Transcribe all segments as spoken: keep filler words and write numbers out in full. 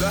The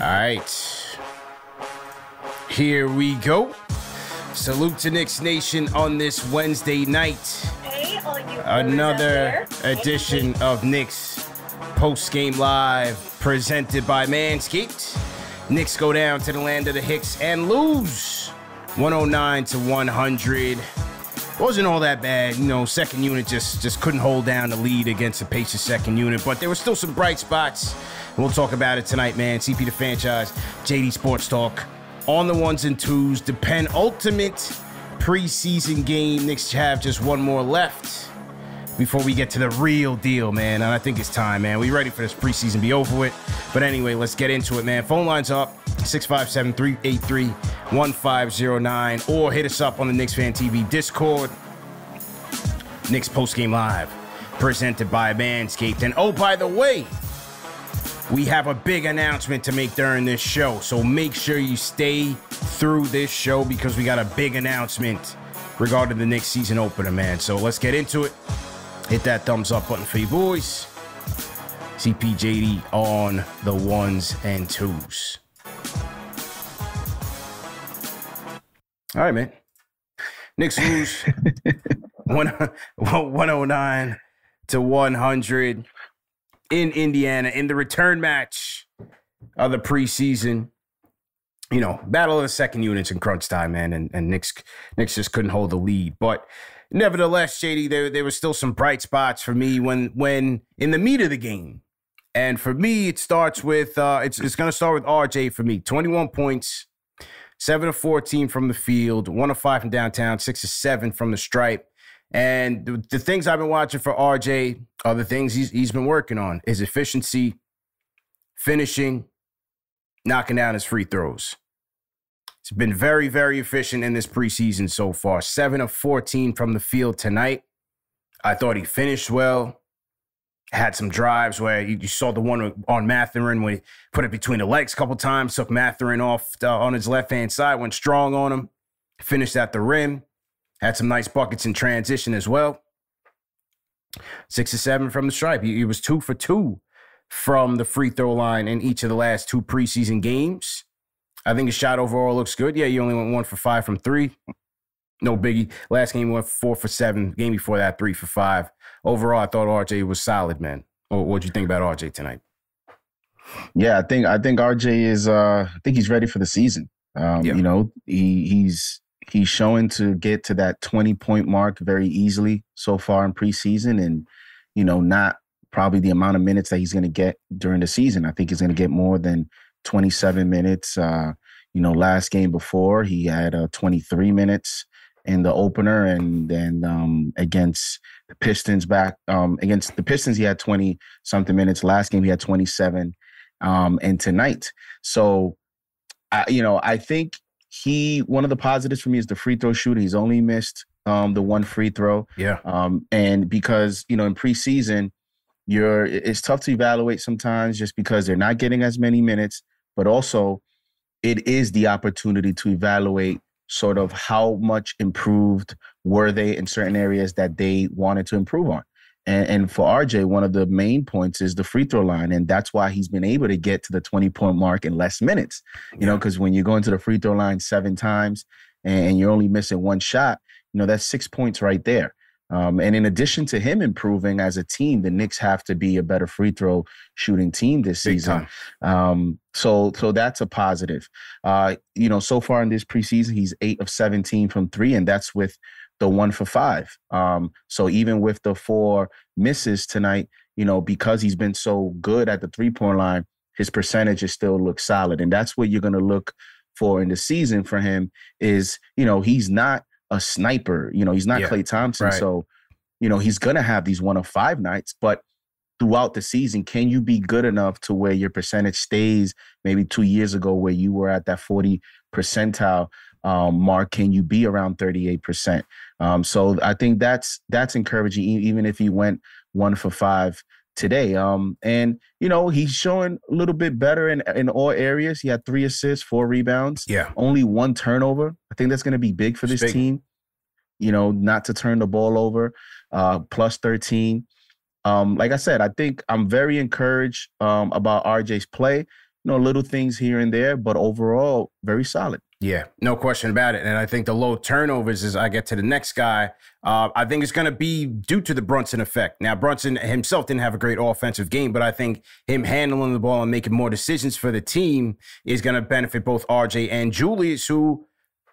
All right, here we go. Salute to Knicks Nation on this Wednesday night. Hey, all you another edition hey. of Knicks Post Game Live, presented by Manscaped. Knicks go down to the land of the Hicks and lose one oh nine to one hundred. Wasn't all that bad, you know. Second unit just just couldn't hold down the lead against the Pacers' second unit, but there were still some bright spots. We'll talk about it tonight, man. C P the Franchise, J D Sports Talk. On the ones and twos, the penultimate preseason game. Knicks have just one more left before we get to the real deal, man. And I think it's time, man. We ready for this preseason to be over with. But anyway, let's get into it, man. Phone lines up, six five seven, three eight three, one five zero nine. Or hit us up on the Knicks Fan T V Discord. Knicks Postgame Live, presented by Manscaped. And oh, by the way, we have a big announcement to make during this show, so make sure you stay through this show because we got a big announcement regarding the Knicks season opener, man. So let's get into it. Hit that thumbs up button for you boys. C P J D on the ones and twos. All right, man. Knicks lose one oh nine to one hundred. In Indiana, in the return match of the preseason, you know, battle of the second units in crunch time, man, and, and Knicks, Knicks just couldn't hold the lead. But nevertheless, J D, there there were still some bright spots for me when when in the meat of the game. And for me, it starts with uh, it's it's going to start with R J for me. twenty-one points, seven of fourteen from the field, one of five from downtown, six of seven from the stripe. And the, the things I've been watching for R J are the things he's, he's been working on. His efficiency, finishing, knocking down his free throws. He's been very, very efficient in this preseason so far. seven of fourteen from the field tonight. I thought he finished well. Had some drives where you, you saw the one on Mathurin when he put it between the legs a couple times. Took Mathurin off uh, on his left-hand side. Went strong on him. Finished at the rim. Had some nice buckets in transition as well. Six or seven from the stripe. He, he was two for two from the free throw line in each of the last two preseason games. I think his shot overall looks good. Yeah, he only went one for five from three. No biggie. Last game he went four for seven. Game before that, three for five. Overall, I thought R J was solid, man. What did you think about R J tonight? Yeah, I think I think R J is. Uh, I think he's ready for the season. Um, yeah. You know, he he's he's showing to get to that twenty point mark very easily so far in preseason, and you know, not probably the amount of minutes that he's going to get during the season. I think he's going to get more than twenty-seven minutes. Uh, you know, last game before he had uh, twenty-three minutes in the opener, and then um, against the Pistons back um, against the Pistons he had twenty something minutes. Last game he had twenty-seven. Um, and tonight. So, I, you know, I think he, one of the positives for me is the free throw shooting. He's only missed um, the one free throw. Yeah. Um, and because, you know, in preseason, you're, it's tough to evaluate sometimes just because they're not getting as many minutes, but also it is the opportunity to evaluate sort of how much improved were they in certain areas that they wanted to improve on. And for R J, one of the main points is the free throw line. And that's why he's been able to get to the twenty-point mark in less minutes, you know, because when you're going to the free throw line seven times and you're only missing one shot, you know, that's six points right there. Um, and in addition to him improving as a team, the Knicks have to be a better free throw shooting team this season. Um, so so that's a positive. Uh, you know, so far in this preseason, he's eight of seventeen from three, and that's with the one for five. Um, so even with the four misses tonight, you know, because he's been so good at the three-point line, his percentage is still looks solid. And that's what you're going to look for in the season for him is, you know, he's not a sniper. You know, he's not yeah, Klay Thompson. Right. So, you know, he's going to have these one of five nights. But throughout the season, can you be good enough to where your percentage stays maybe two years ago where you were at that forty percentile um, mark? Can you be around thirty-eight percent? Um, so I think that's that's encouraging, even if he went one for five today. Um, and, you know, he's showing a little bit better in, in all areas. He had three assists, four rebounds, yeah, only one turnover. I think that's going to be big for this big. team, you know, not to turn the ball over, uh, plus thirteen. Um, like I said, I think I'm very encouraged um, about R J's play. You know, little things here and there, but overall, very solid. Yeah, no question about it. And I think the low turnovers as I get to the next guy, uh, I think it's going to be due to the Brunson effect. Now, Brunson himself didn't have a great offensive game, but I think him handling the ball and making more decisions for the team is going to benefit both R J and Julius, who,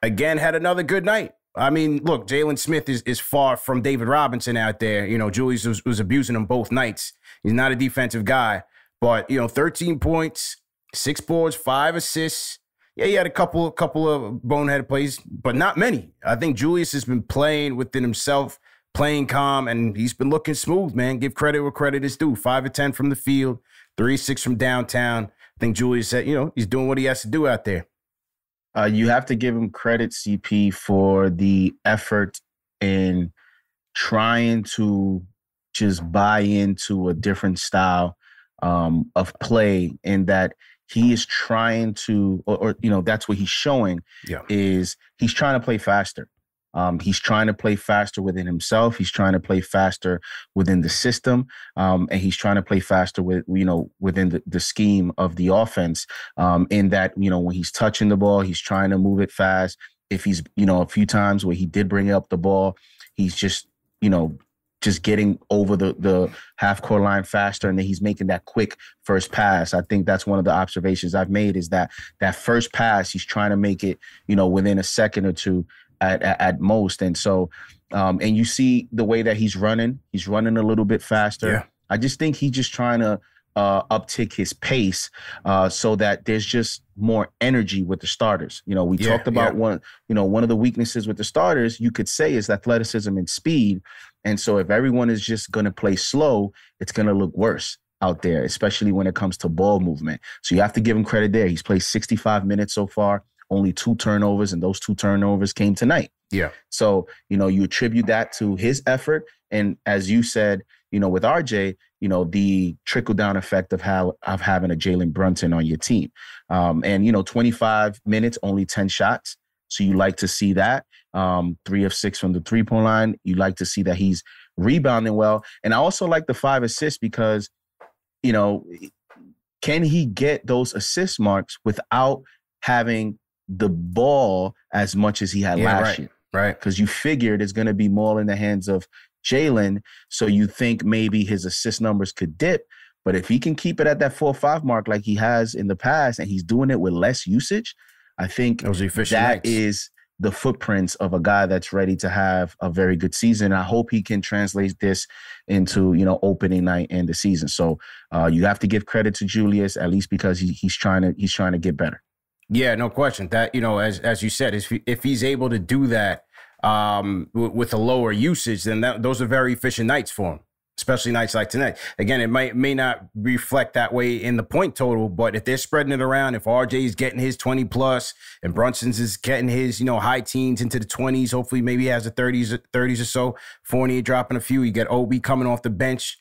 again, had another good night. I mean, look, Jalen Smith is, is far from David Robinson out there. You know, Julius was, was abusing him both nights. He's not a defensive guy. But, you know, thirteen points, six boards, five assists. Yeah, he had a couple, couple of bonehead plays, but not many. I think Julius has been playing within himself, playing calm, and he's been looking smooth, man. Give credit where credit is due. five of ten from the field, three of six from downtown. I think Julius said, you know, he's doing what he has to do out there. Uh, you have to give him credit, C P, for the effort in trying to just buy into a different style um, of play, in that he is trying to, or, or you know, that's what he's showing, yeah, is he's trying to play faster. Um, he's trying to play faster within himself. He's trying to play faster within the system, um, and he's trying to play faster with, you know, within the, the scheme of the offense. Um, in that, you know, when he's touching the ball, he's trying to move it fast. If he's, you know, a few times where he did bring up the ball, he's just, you know, just getting over the the half court line faster, and then he's making that quick first pass. I think that's one of the observations I've made, is that that first pass, he's trying to make it, you know, within a second or two. At, at, at most. And so, um, and you see the way that he's running, he's running a little bit faster. Yeah. I just think he's just trying to uh, uptick his pace uh, so that there's just more energy with the starters. You know, we yeah, talked about yeah. one, you know, one of the weaknesses with the starters, you could say, is athleticism and speed. And so if everyone is just going to play slow, it's going to look worse out there, especially when it comes to ball movement. So you have to give him credit there. He's played sixty-five minutes so far. Only two turnovers, and those two turnovers came tonight. Yeah. So, you know, you attribute that to his effort. And as you said, you know, with R J, you know, the trickle-down effect of how of having a Jalen Brunson on your team. Um, and, you know, twenty-five minutes, only ten shots. So you like to see that. Um, three of six from the three-point line. You like to see that he's rebounding well. And I also like the five assists because, you know, can he get those assist marks without having the ball as much as he had yeah, last right, year, right? Because you figured it's going to be more in the hands of Jalen, so you think maybe his assist numbers could dip, But if he can keep it at that four or five mark like he has in the past, and he's doing it with less usage, I think that nights. is the footprints of a guy that's ready to have a very good season. I hope he can translate this into, you know, opening night and the season. So uh, you have to give credit to Julius, at least because he, he's trying to he's trying to get better. Yeah, no question. That, you know, as as you said, if he, if he's able to do that um, w- with a lower usage, then that, those are very efficient nights for him. Especially nights like tonight. Again, it might may not reflect that way in the point total, but if they're spreading it around, if R J's getting his twenty plus and Brunson's is getting his, you know, high teens into the twenties, hopefully maybe he has the thirties, thirties or so, Fournier dropping a few, you get Obi coming off the bench,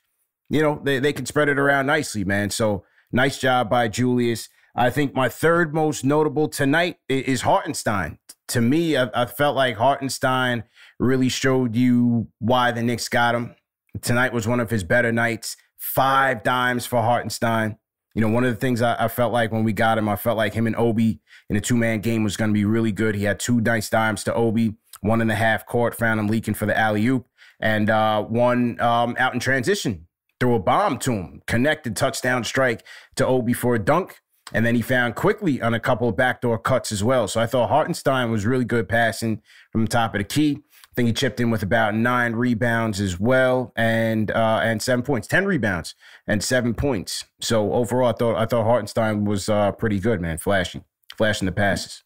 you know, they, they can spread it around nicely, man. So nice job by Julius. I think my third most notable tonight is Hartenstein. To me, I, I felt like Hartenstein really showed you why the Knicks got him. Tonight was one of his better nights. Five dimes for Hartenstein. You know, one of the things I, I felt like when we got him, I felt like him and Obi in a two-man game was going to be really good. He had two nice dimes to Obi, one in the half court, found him leaking for the alley-oop, and uh, one um, out in transition, threw a bomb to him, connected touchdown strike to Obi for a dunk, and then he found Quickly on a couple of backdoor cuts as well. So I thought Hartenstein was really good passing from the top of the key. I think he chipped in with about nine rebounds as well, and uh, and seven points, ten rebounds, and seven points. So overall, I thought I thought Hartenstein was uh, pretty good, man. Flashing, flashing the passes.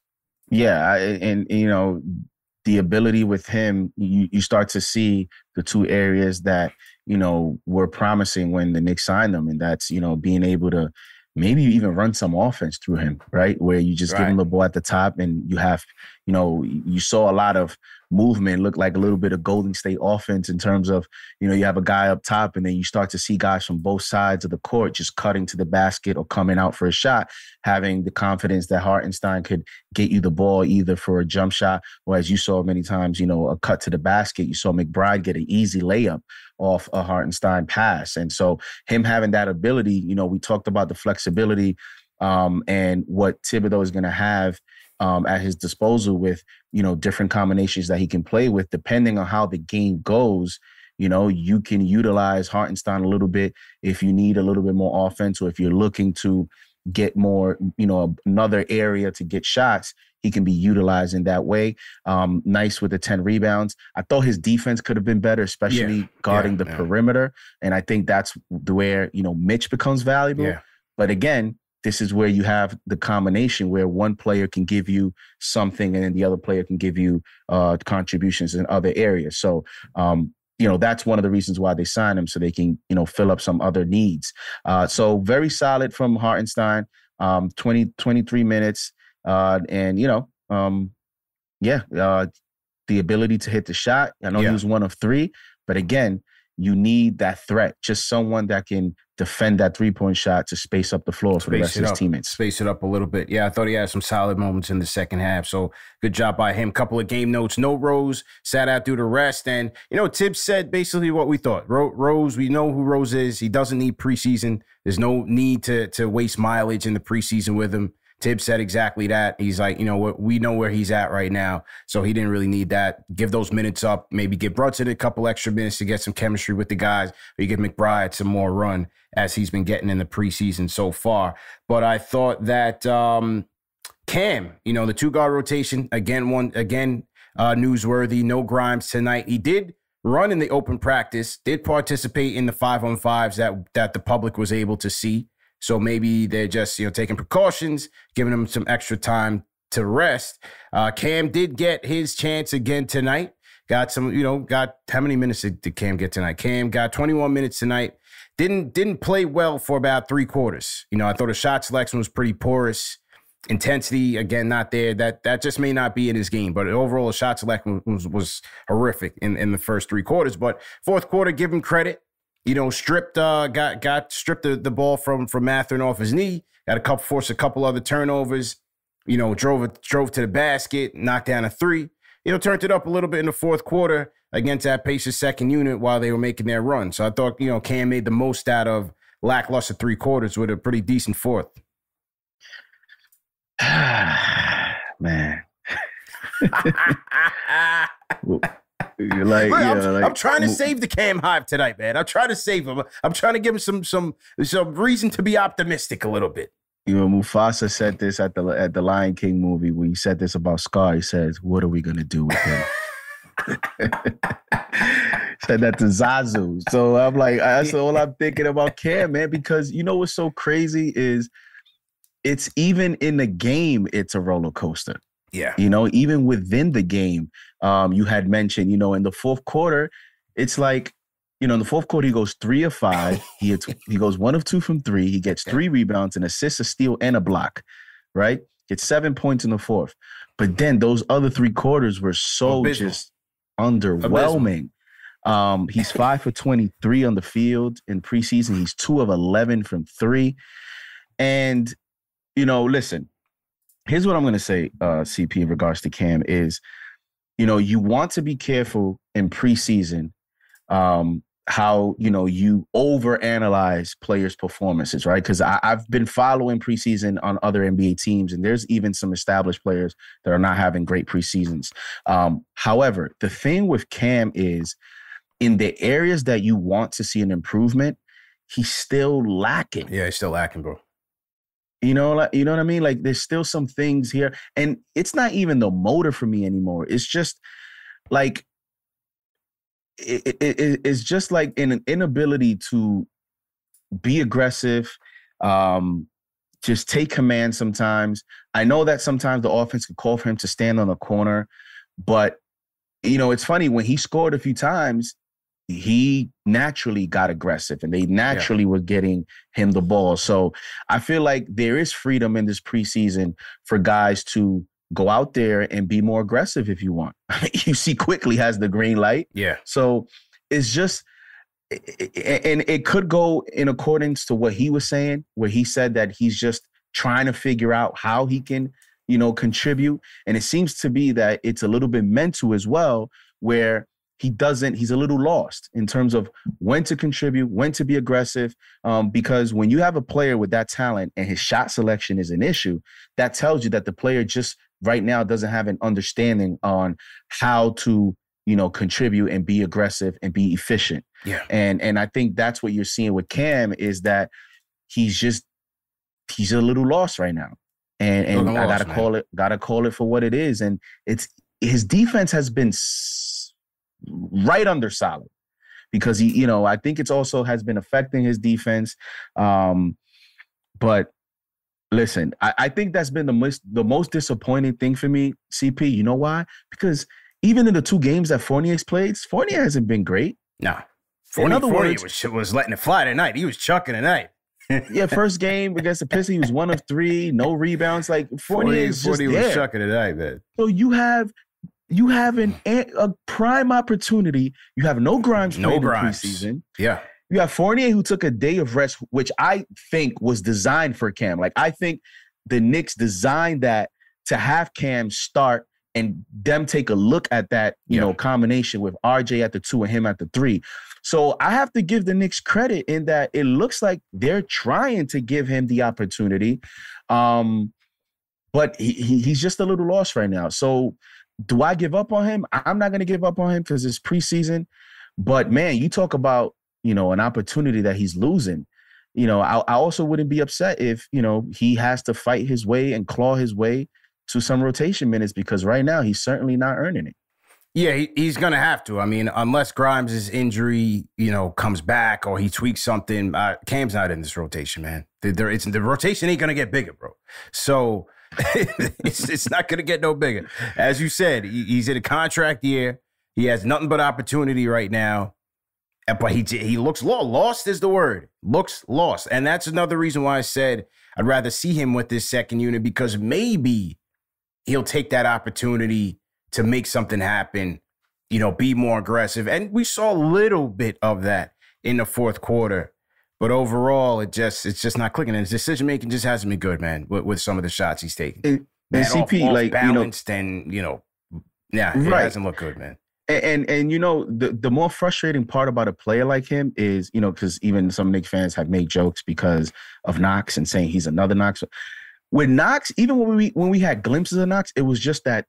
Yeah, I, and you know the ability with him, you, you start to see the two areas that you know were promising when the Knicks signed him, and that's you know being able to maybe even run some offense through him, right? Where you just right. give him the ball at the top, and you have, you know, you saw a lot of movement, look like a little bit of Golden State offense in terms of, you know, you have a guy up top and then you start to see guys from both sides of the court just cutting to the basket or coming out for a shot, having the confidence that Hartenstein could get you the ball either for a jump shot or, as you saw many times, you know, a cut to the basket. You saw McBride get an easy layup off a Hartenstein pass. And so him having that ability, you know, we talked about the flexibility um, and what Thibodeau is going to have Um, at his disposal with, you know, different combinations that he can play with, depending on how the game goes. You know, you can utilize Hartenstein a little bit if you need a little bit more offense, or if you're looking to get more, you know, another area to get shots, he can be utilized in that way. Um, nice with the ten rebounds. I thought his defense could have been better, especially yeah, guarding yeah, the yeah. perimeter. And I think that's where, you know, Mitch becomes valuable. Yeah. But again, this is where you have the combination where one player can give you something and then the other player can give you uh, contributions in other areas. So, um, you know, that's one of the reasons why they signed him, so they can, you know, fill up some other needs. Uh, so very solid from Hartenstein, um, twenty, twenty-three minutes. Uh, and, you know, um, yeah, uh, the ability to hit the shot. I know yeah. he was one of three, but again, you need that threat, just someone that can defend that three-point shot to space up the floor space for the rest of his up. teammates. Space it up a little bit. Yeah, I thought he had some solid moments in the second half, so good job by him. Couple of game notes. No Rose, sat out through the rest, and, you know, Tibbs said basically what we thought. Ro- Rose, we know who Rose is. He doesn't need preseason. There's no need to, to waste mileage in the preseason with him. Tibbs said exactly that. He's like, you know, we know where he's at right now, so he didn't really need that. Give those minutes up. Maybe give Brunson a couple extra minutes to get some chemistry with the guys, or you give McBride some more run as he's been getting in the preseason so far. But I thought that um, Cam, you know, the two-guard rotation, again, one again uh, newsworthy. No Grimes tonight. He did run in the open practice, did participate in the five-on-fives that that the public was able to see. So maybe they're just, you know, taking precautions, giving him some extra time to rest. Uh, Cam did get his chance again tonight. Got some, you know, got how many minutes did, did Cam get tonight? Cam got twenty-one minutes tonight. Didn't didn't play well for about three quarters. You know, I thought the shot selection was pretty porous. Intensity, again, not there. That that just may not be in his game. But overall, the shot selection was, was horrific in, in the first three quarters. But fourth quarter, give him credit. You know, stripped uh, got got stripped the, the ball from from Mathurin off his knee. Got a couple forced a couple other turnovers. You know, drove a, drove to the basket, knocked down a three. You know, turned it up a little bit in the fourth quarter against that Pacers second unit while they were making their run. So I thought, you know, Cam made the most out of lackluster three quarters with a pretty decent fourth. Man. Like, Look, yeah, I'm, like, I'm trying to save the Cam Hive tonight, man. I'm trying to save him. I'm trying to give him some some some reason to be optimistic a little bit. You know, Mufasa said this at the at the Lion King movie when he said this about Scar. He says, "What are we gonna do with him?" Said that to Zazu. So I'm like, that's all I'm thinking about Cam, man. Because you know what's so crazy is, it's even in the game, it's a roller coaster. Yeah. You know, even within the game, um, you had mentioned, you know, in the fourth quarter, it's like, you know, in the fourth quarter, he goes three of five. he hits, he goes one of two from three. He gets three rebounds, an assist, a steal, and a block, right? Gets seven points in the fourth. But then those other three quarters were so Abysmal. just underwhelming. Um, he's five for twenty-three on the field in preseason. He's two of eleven from three. And, you know, listen, here's what I'm going to say, uh, C P, in regards to Cam is, you know, you want to be careful in preseason um, how, you know, you overanalyze players' performances, right? Because I've been following preseason on other N B A teams, and there's even some established players that are not having great preseasons. Um, however, the thing with Cam is in the areas that you want to see an improvement, he's still lacking. Yeah, he's still lacking, bro. You know, like, you know what I mean? Like, there's still some things here. And it's not even the motor for me anymore. It's just like, it, it, it, it's just like an inability to be aggressive, um, just take command sometimes. I know that sometimes the offense could call for him to stand on a corner. But, you know, it's funny, when he scored a few times, he naturally got aggressive and they naturally yeah. were getting him the ball. So I feel like there is freedom in this preseason for guys to go out there and be more aggressive if you want. You see, quickly has the green light. Yeah. So it's just, and it could go in accordance to what he was saying, where he said that he's just trying to figure out how he can, you know, contribute. And it seems to be that it's a little bit mental as well, where he doesn't, he's a little lost in terms of when to contribute, when to be aggressive, um, because when you have a player with that talent and his shot selection is an issue, that tells you that the player just right now doesn't have an understanding on how to, you know, contribute and be aggressive and be efficient. Yeah. And, and I think that's what you're seeing with Cam, is that he's just, he's a little lost right now. And, and I got to call it, got to call it for what it is. And it's, his defense has been so right under solid, because he, you know, I think it's also has been affecting his defense. Um, but listen, I, I think that's been the most, the most disappointing thing for me, C P. You know why? Because even in the two games that Fournier's played, Fournier hasn't been great. Nah. Fournier, in other Fournier words, was, was letting it fly tonight. He was chucking tonight. Yeah, first game against the Pistons, he was one of three, no rebounds. Like Fournier is just Fournier there. was chucking tonight, man. So you have... You have an, a prime opportunity. You have no Grimes played in preseason. Yeah. You have Fournier, who took a day of rest, which I think was designed for Cam. Like, I think the Knicks designed that to have Cam start and them take a look at that, you yeah. know, combination with R J at the two and him at the three. So I have to give the Knicks credit in that it looks like they're trying to give him the opportunity. Um, but he, he, he's just a little lost right now. So, do I give up on him? I'm not going to give up on him because it's preseason. But, man, you talk about, you know, an opportunity that he's losing. You know, I, I also wouldn't be upset if, you know, he has to fight his way and claw his way to some rotation minutes, because right now he's certainly not earning it. Yeah, he, he's going to have to. I mean, unless Grimes' injury, you know, comes back or he tweaks something, uh, Cam's not in this rotation, man. The, the, it's, the rotation ain't going to get bigger, bro. So... it's, it's not going to get no bigger. As you said, he, he's in a contract year. He has nothing but opportunity right now. But he he looks lost. Lost is the word. Looks lost. And that's another reason why I said I'd rather see him with this second unit, because maybe he'll take that opportunity to make something happen, you know, be more aggressive. And we saw a little bit of that in the fourth quarter. But overall, it just it's just not clicking. And his decision-making just hasn't been good, man, with, with some of the shots he's taking. And, man, and C P, off, off like, balanced you know, and, you know, yeah, it right. doesn't look good, man. And, and, and you know, the, the more frustrating part about a player like him is, you know, because even some Knicks fans have made jokes because of Knox and saying he's another Knox. With Knox, even when we when we had glimpses of Knox, it was just that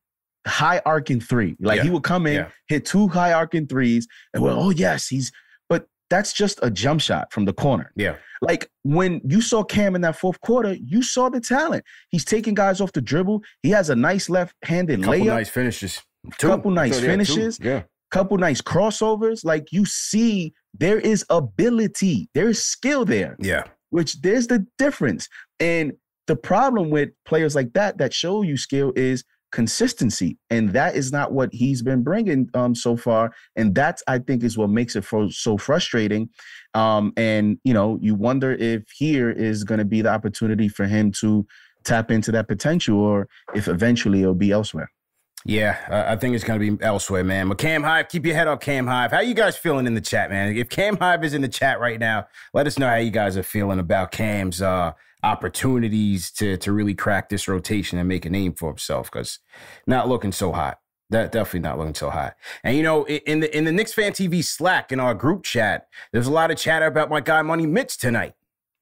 high arcing three. Like yeah. he would come in, yeah. hit two high arcing threes, and well, oh yes, he's. But that's just a jump shot from the corner. Yeah. Like when you saw Cam in that fourth quarter, you saw the talent. He's taking guys off the dribble. He has a nice left-handed couple layup. Couple nice finishes. Two. Couple nice so, yeah, finishes. Two. Yeah. Couple nice crossovers. Like you see, there is ability. There is skill there. Yeah. Which there's the difference. And the problem with players like that that show you skill is consistency. And that is not what he's been bringing um, so far. And that's, I think, is what makes it fo- so frustrating. Um, and, you know, you wonder if here is going to be the opportunity for him to tap into that potential or if eventually it'll be elsewhere. Yeah, uh, I think it's going to be elsewhere, man. But Cam Hive, keep your head up, Cam Hive. How you guys feeling in the chat, man? If Cam Hive is in the chat right now, let us know how you guys are feeling about Cam's uh, opportunities to to really crack this rotation and make a name for himself, because not looking so hot. That definitely not looking so hot. And, you know, in the in the Knicks Fan T V Slack, in our group chat, there's a lot of chatter about my guy Money Mitch tonight.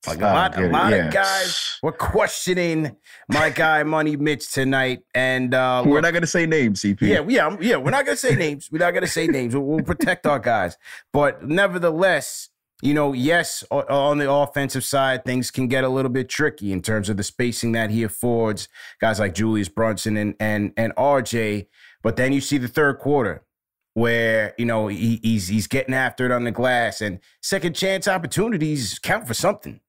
Like a lot, a lot yeah. of guys were questioning my guy Money Mitch tonight, and uh, we're not gonna say names, C P. Yeah, yeah, yeah. We're not gonna say names. We're not gonna say names. We'll, we'll protect our guys, but nevertheless, you know, yes, on the offensive side, things can get a little bit tricky in terms of the spacing that he affords guys like Julius Brunson and and and R J. But then you see the third quarter, where, you know, he, he's he's getting after it on the glass, and second chance opportunities count for something.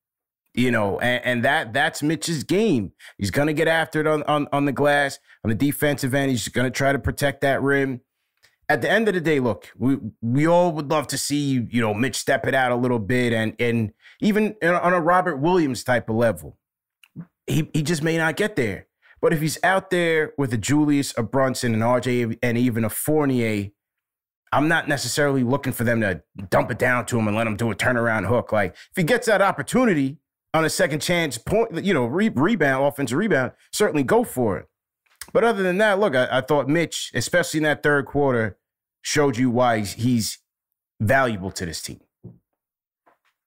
You know, and, and that that's Mitch's game. He's going to get after it on, on, on the glass, on the defensive end. He's going to try to protect that rim. At the end of the day, look, we we all would love to see, you know, Mitch step it out a little bit. And and even on a Robert Williams type of level, he, he just may not get there. But if he's out there with a Julius, a Brunson, an R J, and even a Fournier, I'm not necessarily looking for them to dump it down to him and let him do a turnaround hook. Like, if he gets that opportunity on a second chance point, you know, re- rebound, offensive rebound, certainly go for it. But other than that, look, I, I thought Mitch, especially in that third quarter, showed you why he's, he's valuable to this team.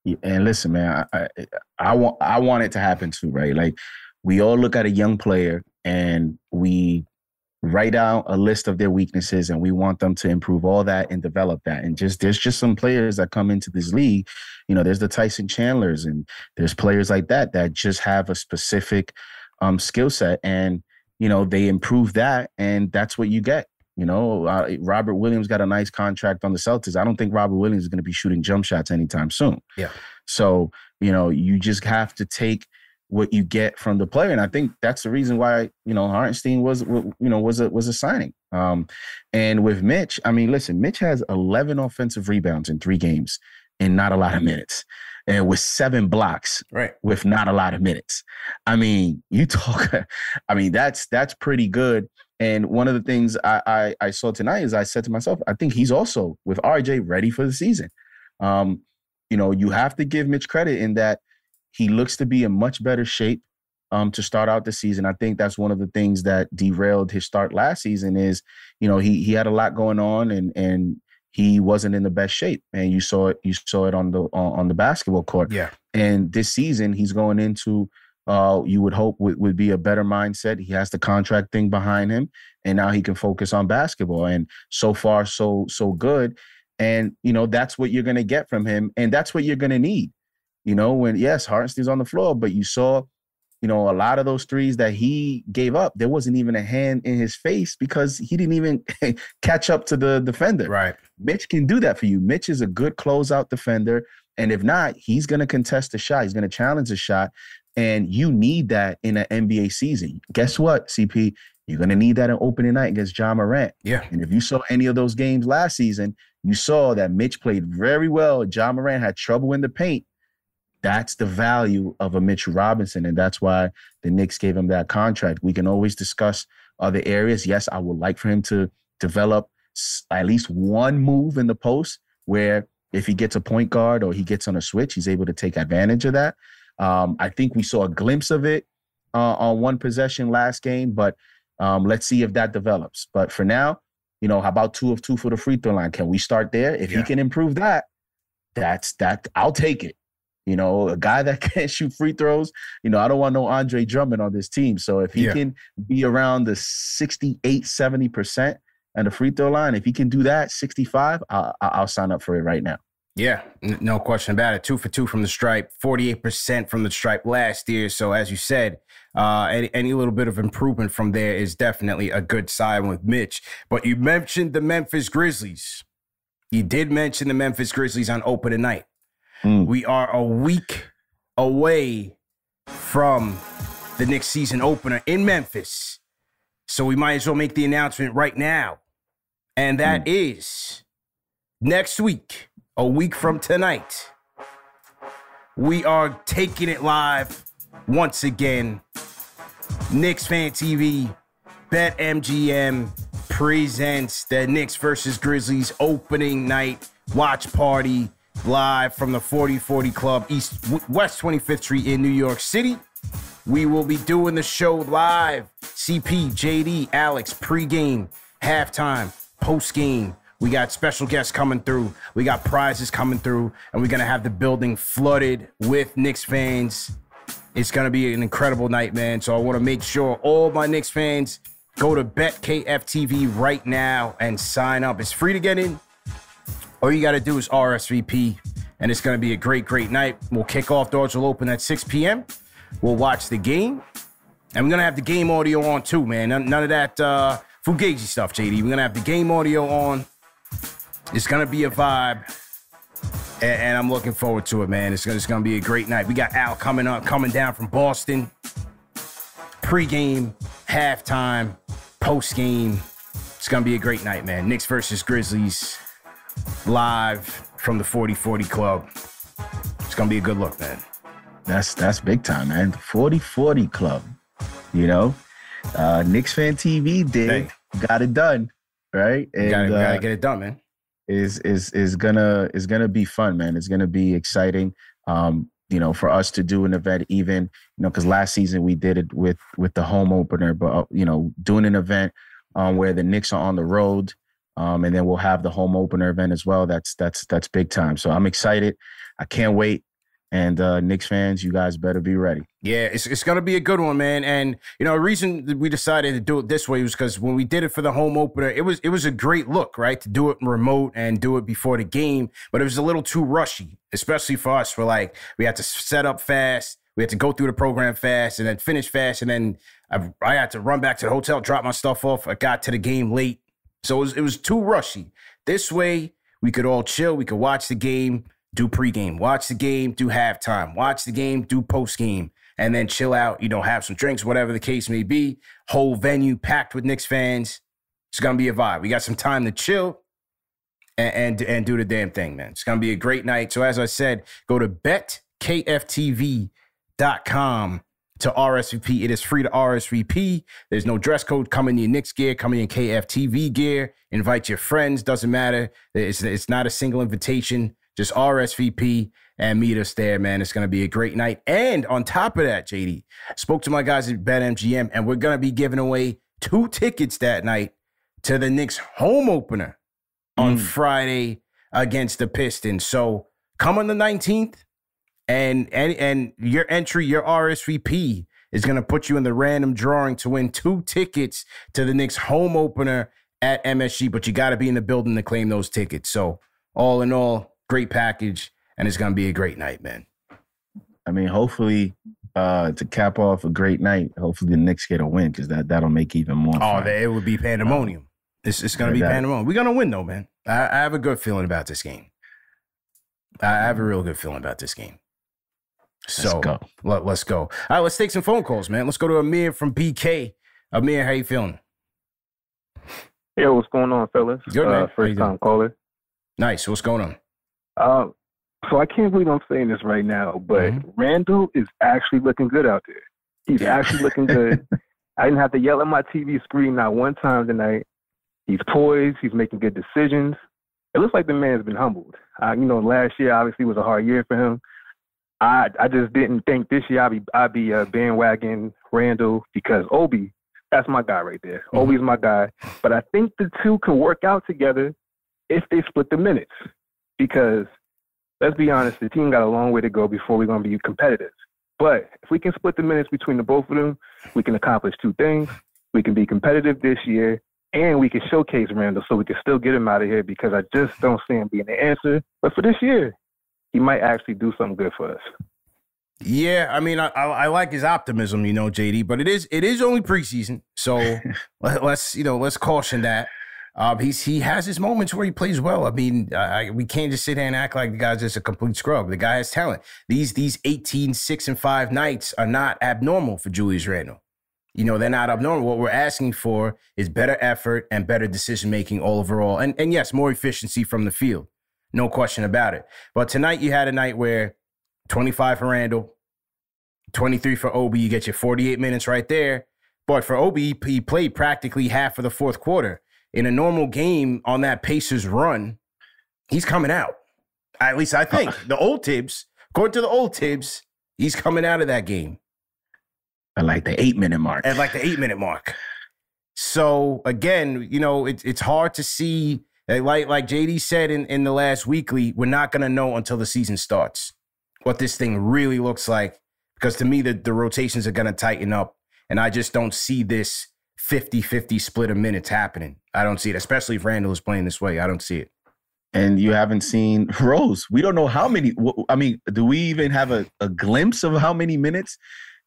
Yeah, and listen, man, I, I I want I want it to happen too, right? Like, we all look at a young player and we write out a list of their weaknesses and we want them to improve all that and develop that. And just there's just some players that come into this league. You know, there's the Tyson Chandlers and there's players like that that just have a specific um, skill set. And, you know, they improve that and that's what you get. You know, uh, Robert Williams got a nice contract on the Celtics. I don't think Robert Williams is going to be shooting jump shots anytime soon. Yeah. So, you know, you just have to take what you get from the player. And I think that's the reason why, you know, Hartenstein was, you know, was a, was a signing. Um, and with Mitch, I mean, listen, Mitch has eleven offensive rebounds in three games and not a lot of minutes, and with seven blocks, right, with not a lot of minutes. I mean, you talk, I mean, that's, that's pretty good. And one of the things I, I, I saw tonight is I said to myself, I think he's also with R J ready for the season. Um, you know, you have to give Mitch credit in that he looks to be in much better shape um, to start out the season. I think that's one of the things that derailed his start last season is, you know, he he had a lot going on and and he wasn't in the best shape. And you saw it you saw it on the on, on the basketball court. Yeah. And this season he's going into uh, you would hope would, would be a better mindset. He has the contract thing behind him, and now he can focus on basketball. And so far so so good. And you know that's what you're going to get from him, and that's what you're going to need. You know, when, yes, Hartenstein's on the floor, but you saw, you know, a lot of those threes that he gave up, there wasn't even a hand in his face because he didn't even catch up to the defender. Right. Mitch can do that for you. Mitch is a good closeout defender. And if not, he's going to contest the shot. He's going to challenge the shot. And you need that in an N B A season. Guess what, C P? You're going to need that in opening night against Ja Morant. Yeah. And if you saw any of those games last season, you saw that Mitch played very well. Ja Morant had trouble in the paint. That's the value of a Mitchell Robinson, and that's why the Knicks gave him that contract. We can always discuss other areas. Yes, I would like for him to develop at least one move in the post where if he gets a point guard or he gets on a switch, he's able to take advantage of that. Um, I think we saw a glimpse of it uh, on one possession last game, but um, let's see if that develops. But for now, you know, how about two of two for the free throw line? Can we start there? If yeah. he can improve that, that's that. I'll take it. You know, a guy that can't shoot free throws, you know, I don't want no Andre Drummond on this team. So if he yeah. can be around the sixty-eight, seventy percent and the free throw line, if he can do that, sixty-five, I'll, I'll sign up for it right now. Yeah, n- no question about it. Two for two from the stripe, forty-eight percent from the stripe last year. So as you said, uh, any, any little bit of improvement from there is definitely a good sign with Mitch. But you mentioned the Memphis Grizzlies. You did mention the Memphis Grizzlies on opening night. Mm. We are a week away from the Knicks season opener in Memphis. So we might as well make the announcement right now. And that mm. is next week, a week from tonight, we are taking it live once again. Knicks Fan T V, BetMGM presents the Knicks versus Grizzlies opening night watch party. Live from the forty forty Club, East West twenty-fifth Street in New York City. We will be doing the show live. C P, J D, Alex, pregame, halftime, postgame. We got special guests coming through. We got prizes coming through. And we're going to have the building flooded with Knicks fans. It's going to be an incredible night, man. So I want to make sure all my Knicks fans go to BetKFTV right now and sign up. It's free to get in. All you got to do is R S V P, and it's going to be a great, great night. We'll kick off. Doors will open at six p.m. We'll watch the game, and we're going to have the game audio on too, man. None, none of that uh, Fugazi stuff, J D. We're going to have the game audio on. It's going to be a vibe, and, and I'm looking forward to it, man. It's, it's going to be a great night. We got Al coming up, coming down from Boston. Pre-game, halftime, post-game. It's going to be a great night, man. Knicks versus Grizzlies. Live from the forty forty Club. It's going to be a good look, man. That's that's big time, man. The forty forty Club, you know. Uh, Knicks Fan T V did. Hey. Got it done, right? And, gotta, gotta uh, get it done, man. Is is is gonna is gonna be fun, man. It's gonna be exciting. Um, you know, for us to do an event, even you know, because last season we did it with with the home opener, but uh, you know, doing an event um, where the Knicks are on the road. Um, and then we'll have the home opener event as well. That's that's that's big time. So I'm excited. I can't wait. And uh, Knicks fans, you guys better be ready. Yeah, it's it's going to be a good one, man. And, you know, the reason that we decided to do it this way was because when we did it for the home opener, it was it was a great look, right, to do it remote and do it before the game. But it was a little too rushy, especially for us. We're like, we had to set up fast. We had to go through the program fast and then finish fast. And then I, I had to run back to the hotel, drop my stuff off. I got to the game late. So it was, it was too rushy. This way, we could all chill. We could watch the game, do pregame, watch the game, do halftime, watch the game, do postgame, and then chill out, you know, have some drinks, whatever the case may be. Whole venue packed with Knicks fans. It's going to be a vibe. We got some time to chill and, and, and do the damn thing, man. It's going to be a great night. So as I said, go to bet k f t v dot com. To R S V P. It is free to R S V P. There's no dress code. Come in your Knicks gear. Come in your K F T V gear. Invite your friends. Doesn't matter. It's, it's not a single invitation. Just R S V P and meet us there, man. It's going to be a great night. And on top of that, J D, spoke to my guys at BetMGM, and we're going to be giving away two tickets that night to the Knicks home opener mm. on Friday against the Pistons. So come on the nineteenth. And, and and your entry, your R S V P, is going to put you in the random drawing to win two tickets to the Knicks home opener at M S G. But you got to be in the building to claim those tickets. So all in all, great package, and it's going to be a great night, man. I mean, hopefully uh, to cap off a great night, hopefully the Knicks get a win because that, that'll make even more fun. Oh, it would be pandemonium. Um, it's it's going to be that. pandemonium. We're going to win, though, man. I, I have a good feeling about this game. I, I have a real good feeling about this game. So let's go. Let, let's go. All right, let's take some phone calls, man. Let's go to Amir from B K. Amir, how you feeling? Yo, what's going on, fellas? Good, man. Uh, first time caller. Nice. What's going on? Uh, so I can't believe I'm saying this right now, but mm-hmm. Randall is actually looking good out there. He's yeah. actually looking good. I didn't have to yell at my T V screen not one time tonight. He's poised. He's making good decisions. It looks like the man's been humbled. Uh, you know, last year obviously was a hard year for him. I, I just didn't think this year I'd be I'd be uh, bandwagon Randall because Obi, that's my guy right there. Mm-hmm. Obi's my guy. But I think the two can work out together if they split the minutes because let's be honest, the team got a long way to go before we're going to be competitive. But if we can split the minutes between the both of them, we can accomplish two things. We can be competitive this year, and we can showcase Randle so we can still get him out of here, because I just don't see him being the answer. But for this year, he might actually do something good for us. Yeah, I mean, I, I like his optimism, you know, J D. But it is it is only preseason, so let, let's you know let's caution that. Um, he's he has his moments where he plays well. I mean, I, we can't just sit here and act like the guy's just a complete scrub. The guy has talent. These these eighteen, six, and five nights are not abnormal for Julius Randle. You know, they're not abnormal. What we're asking for is better effort and better decision-making all overall. And, and yes, more efficiency from the field. No question about it. But tonight you had a night where twenty-five for Randle, twenty-three for Obi. You get your forty-eight minutes right there. But for Obi, he played practically half of the fourth quarter. In a normal game on that Pacers run, he's coming out. At least I think. The old Tibbs, according to the old Tibbs, he's coming out of that game. At like the eight-minute mark. At like the eight-minute mark. So, again, you know, it, it's hard to see. Like like J D said in, in the last weekly, we're not going to know until the season starts what this thing really looks like. Because to me, the, the rotations are going to tighten up. And I just don't see this fifty-fifty split of minutes happening. I don't see it, especially if Randle is playing this way. I don't see it. And you haven't seen Rose. We don't know how many. I mean, do we even have a, a glimpse of how many minutes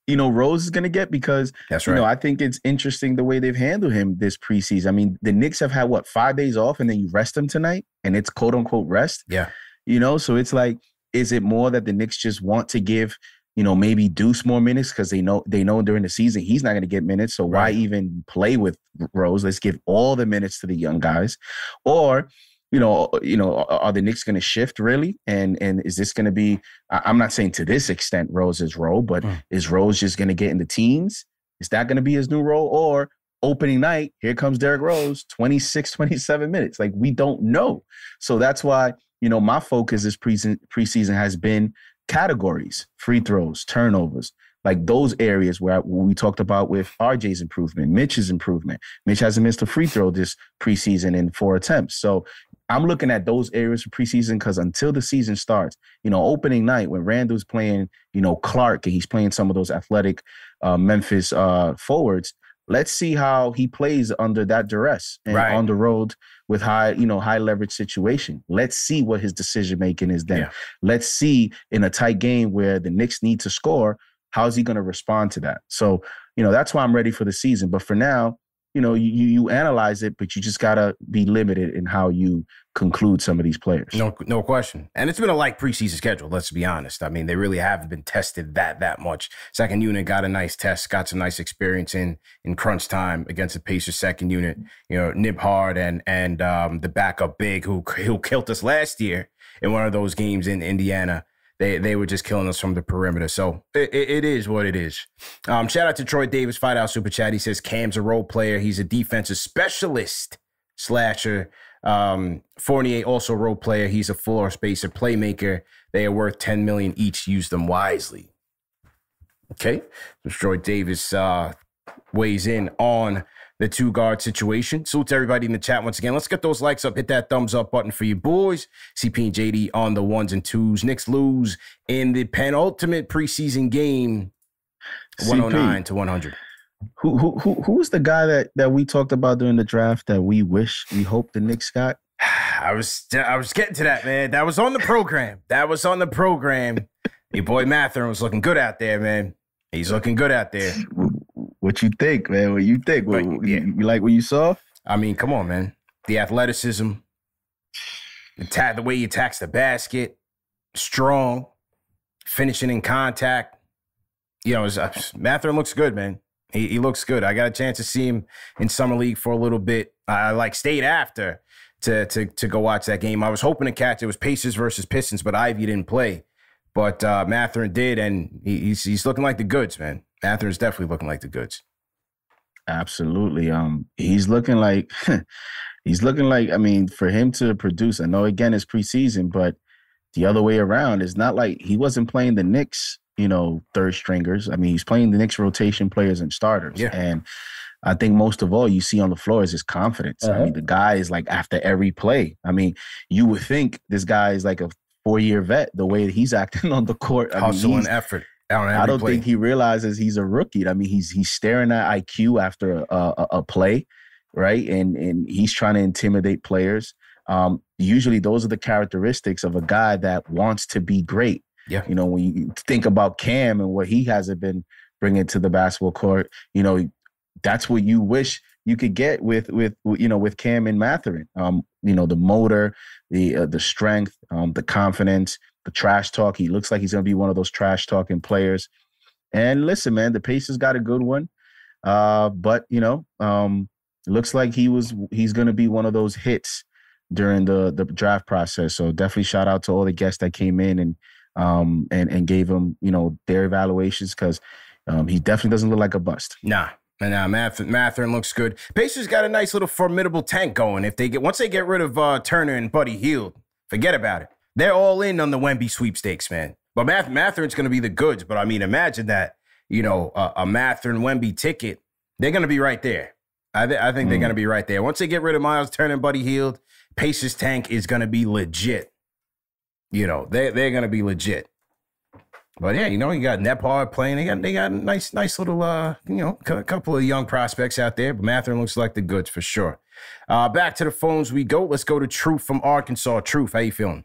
you know, Rose is going to get? Because, that's right. You know, I think it's interesting the way they've handled him this preseason. I mean, the Knicks have had, what, five days off, and then you rest them tonight, and it's quote-unquote rest? Yeah. You know, so it's like, is it more that the Knicks just want to give, you know, maybe Deuce more minutes because they know they know during the season he's not going to get minutes, so right. Why even play with Rose? Let's give all the minutes to the young guys. Or, you know, you know, are the Knicks going to shift really? And and is this going to be, I'm not saying to this extent Rose's role, but mm. is Rose just going to get in the teens? Is that going to be his new role? Or opening night, here comes Derrick Rose, twenty-six, twenty-seven minutes. Like, we don't know. So that's why, you know, my focus this preseason, preseason has been categories, free throws, turnovers, like those areas where we talked about with R J's improvement, Mitch's improvement. Mitch hasn't missed a free throw this preseason in four attempts. So I'm looking at those areas for preseason, because until the season starts, you know, opening night when Randle's playing, you know, Clark, and he's playing some of those athletic uh, Memphis uh, forwards, let's see how he plays under that duress and right. on the road with high, you know, high leverage situation. Let's see what his decision making is then. Yeah. Let's see in a tight game where the Knicks need to score, how is he going to respond to that? So, you know, that's why I'm ready for the season. But for now, you know, you you analyze it, but you just got to be limited in how you conclude some of these players. No, no question. And it's been a light preseason schedule, let's be honest. I mean, they really haven't been tested that that much. Second unit got a nice test, got some nice experience in in crunch time against the Pacers second unit. You know, Nibhard and and um, the backup big who, who killed us last year in one of those games in Indiana. They they were just killing us from the perimeter. So it, it is what it is. Um, shout out to Troy Davis, five dollar super chat. He says Cam's a role player. He's a defensive specialist slasher. Um, Fournier also role player. He's a floor spacer, playmaker. They are worth ten million dollars each. Use them wisely. Okay. So Troy Davis uh, weighs in on the two guard situation. Salute to everybody in the chat once again. Let's get those likes up. Hit that thumbs up button for you boys. C P and J D on the ones and twos. Knicks lose in the penultimate preseason game, one oh nine to one hundred. Who who who who's the guy that that we talked about during the draft that we wish we hope the Knicks got? I was I was getting to that, man. That was on the program. That was on the program. Your boy Mathurin was looking good out there, man. He's looking good out there. What you think, man? What you think? What, but, yeah. You like what you saw? I mean, come on, man. The athleticism, the, ta- the way he attacks the basket, strong, finishing in contact. You know, uh, Mathurin looks good, man. He, he looks good. I got a chance to see him in Summer League for a little bit. I like stayed after to to to go watch that game. I was hoping to catch it. It was Pacers versus Pistons, but Ivy didn't play. But uh, Mathurin did, and he, he's he's looking like the goods, man. Mathurin's definitely looking like the goods. Absolutely. Um, he's looking like he's looking like, I mean, for him to produce, I know again it's preseason, but the other way around, it's not like he wasn't playing the Knicks, you know, third stringers. I mean, he's playing the Knicks rotation players and starters. Yeah. And I think most of all you see on the floor is his confidence. Uh-huh. I mean, the guy is like after every play. I mean, you would think this guy is like a four-year vet, the way that he's acting on the court. I Hustle mean, and effort. I don't play. think he realizes he's a rookie. I mean, he's he's staring at I Q after a, a, a play, right? And and he's trying to intimidate players. Um, usually those are the characteristics of a guy that wants to be great. Yeah. You know, when you think about Cam and what he hasn't been bringing to the basketball court, you know, that's what you wish you could get with, with you know, with Cam and Mathurin. Um, you know, the motor, the uh, the strength, um, the confidence, the trash talk. He looks like he's going to be one of those trash talking players. And listen, man, the Pacers got a good one. Uh, but, you know, um, it looks like he was he's going to be one of those hits during the the draft process. So definitely shout out to all the guests that came in and um and, and gave him, you know, their evaluations, because um, he definitely doesn't look like a bust. Nah. And uh, Math- Mathurin looks good. Pacers got a nice little formidable tank going. If they get once they get rid of uh, Turner and Buddy Hield, forget about it. They're all in on the WynnBET sweepstakes, man. But Math- Mathurin's going to be the goods. But I mean, imagine that, you know, uh, a Mathurin WynnBET ticket. They're going to be right there. I, th- I think mm. they're going to be right there. Once they get rid of Myles Turner and Buddy Hield, Pacers tank is going to be legit. You know, they they're going to be legit. But yeah, you know, you got Nepard playing. They got they got a nice, nice little, uh, you know, a couple of young prospects out there. But Mathurin looks like the goods for sure. Uh, back to the phones we go. Let's go to Truth from Arkansas. Truth, how you feeling?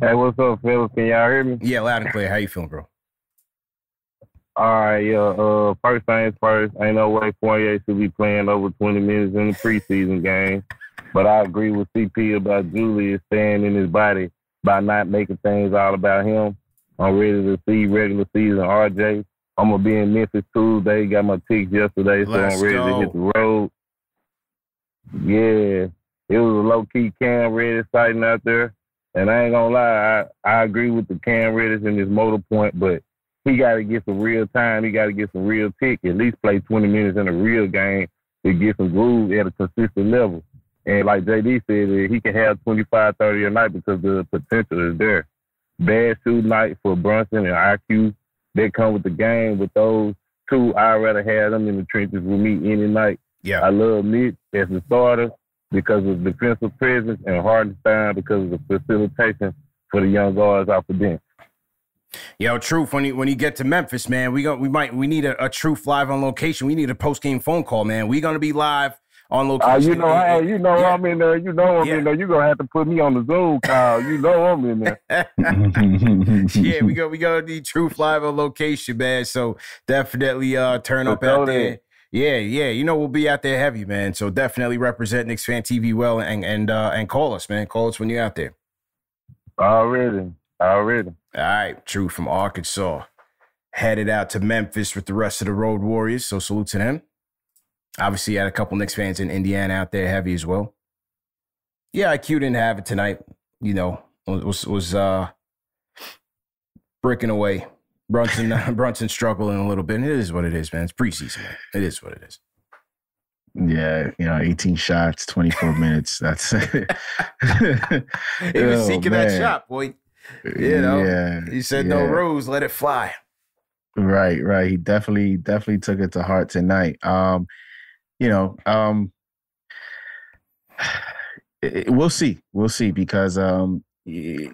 Hey, what's up, fellas? Can y'all hear me? Yeah, loud and clear. How you feeling, bro? All right, yeah. Uh, first things first, ain't no way Fournier should be playing over twenty minutes in the preseason game. But I agree with C P about Julius staying in his body by not making things all about him. I'm ready to see regular season R J. I'm going to be in Memphis Tuesday. Got my tickets yesterday, so Let's I'm ready go. to hit the road. Yeah. It was a low-key Cam Reddish sighting out there. And I ain't gonna lie, I, I agree with the Cam Reddish and his motor point, but he gotta get some real time, he gotta get some real tick, at least play twenty minutes in a real game to get some groove at a consistent level. And like J D said, he can have twenty-five, thirty a night because the potential is there. Bad shoot night for Brunson and I Q, they come with the game. With those two, I'd rather have them in the trenches with me any night. Yeah. I love Mitch as a starter because of defensive presence, and Hartenstein because of the facilitation for the young guards off the bench. Yo, Truth, when you when you get to Memphis, man, we go, we might we need a, a Truth live on location. We need a post game phone call, man. We're gonna be live on location. Uh, you know, hey, you know yeah. I'm in there. You know I'm yeah. in there. You're going to have to put me on the Zoom call. You know I'm in there. yeah, we go. We go to the Truth Live on location, man. So definitely uh, turn so up out there. It. Yeah, yeah. You know, we'll be out there heavy, man. So definitely represent Knicks Fan T V well and and uh, and call us, man. Call us when you're out there. Already. Already. All right. True from Arkansas. Headed out to Memphis with the rest of the Road Warriors. So salute to them. Obviously, had a couple Knicks fans in Indiana out there heavy as well. Yeah, I Q didn't have it tonight. You know, was was uh, breaking away. Brunson Brunson struggling a little bit. And it is what it is, man. It's preseason, man. It is what it is. Yeah, you know, eighteen shots, twenty-four minutes. That's it. He was oh, seeking man. that shot, boy. You know, yeah, he said yeah. no rules, let it fly. Right, right. He definitely, definitely took it to heart tonight. Um, you know, um, it, we'll see. We'll see because um, he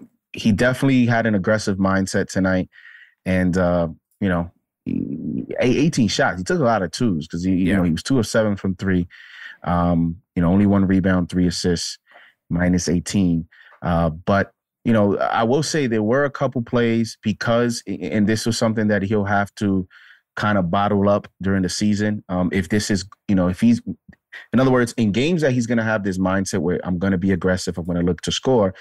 definitely had an aggressive mindset tonight. And, uh, you know, eighteen shots. He took a lot of twos because, you yeah. know, he was two of seven from three. Um, you know, only one rebound, three assists, minus eighteen. Uh, but, you know, I will say there were a couple plays because, and this was something that he'll have to kind of bottle up during the season. Um, if this is, you know, if he's, in other words, in games that he's going to have this mindset where I'm going to be aggressive, I'm going to look to score,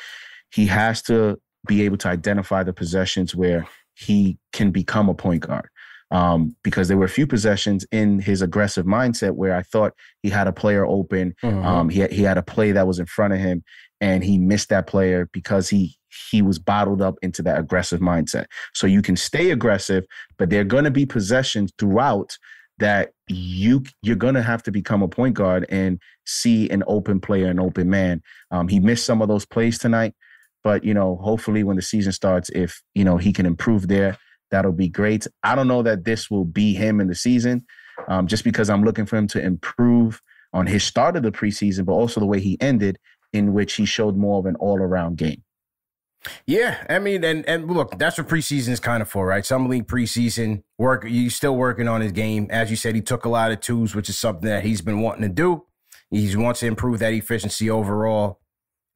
he has to be able to identify the possessions where he can become a point guard. Um, because there were a few possessions in his aggressive mindset where I thought he had a player open. Mm-hmm. Um, he, he had a play that was in front of him and he missed that player because he he was bottled up into that aggressive mindset. So you can stay aggressive, but there are going to be possessions throughout that you, you're going to have to become a point guard and see an open player, an open man. Um, he missed some of those plays tonight, but, you know, hopefully when the season starts, if, you know, he can improve there, that'll be great. I don't know that this will be him in the season, um, just because I'm looking for him to improve on his start of the preseason, but also the way he ended, in which he showed more of an all-around game. Yeah, I mean, and and look, that's what preseason is kind of for, right? Summer League preseason work. You're still working on his game. As you said, he took a lot of twos, which is something that he's been wanting to do. He wants to improve that efficiency overall.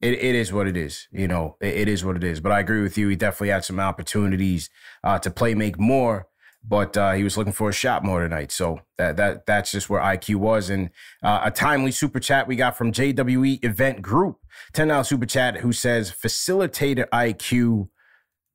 It it is what it is, you know, it, it is what it is. But I agree with you. He definitely had some opportunities uh, to play make more, but uh, he was looking for a shot more tonight. So that that that's just where I Q was. And uh, a timely super chat we got from J W E Event Group, ten dollars super chat, who says, facilitator I Q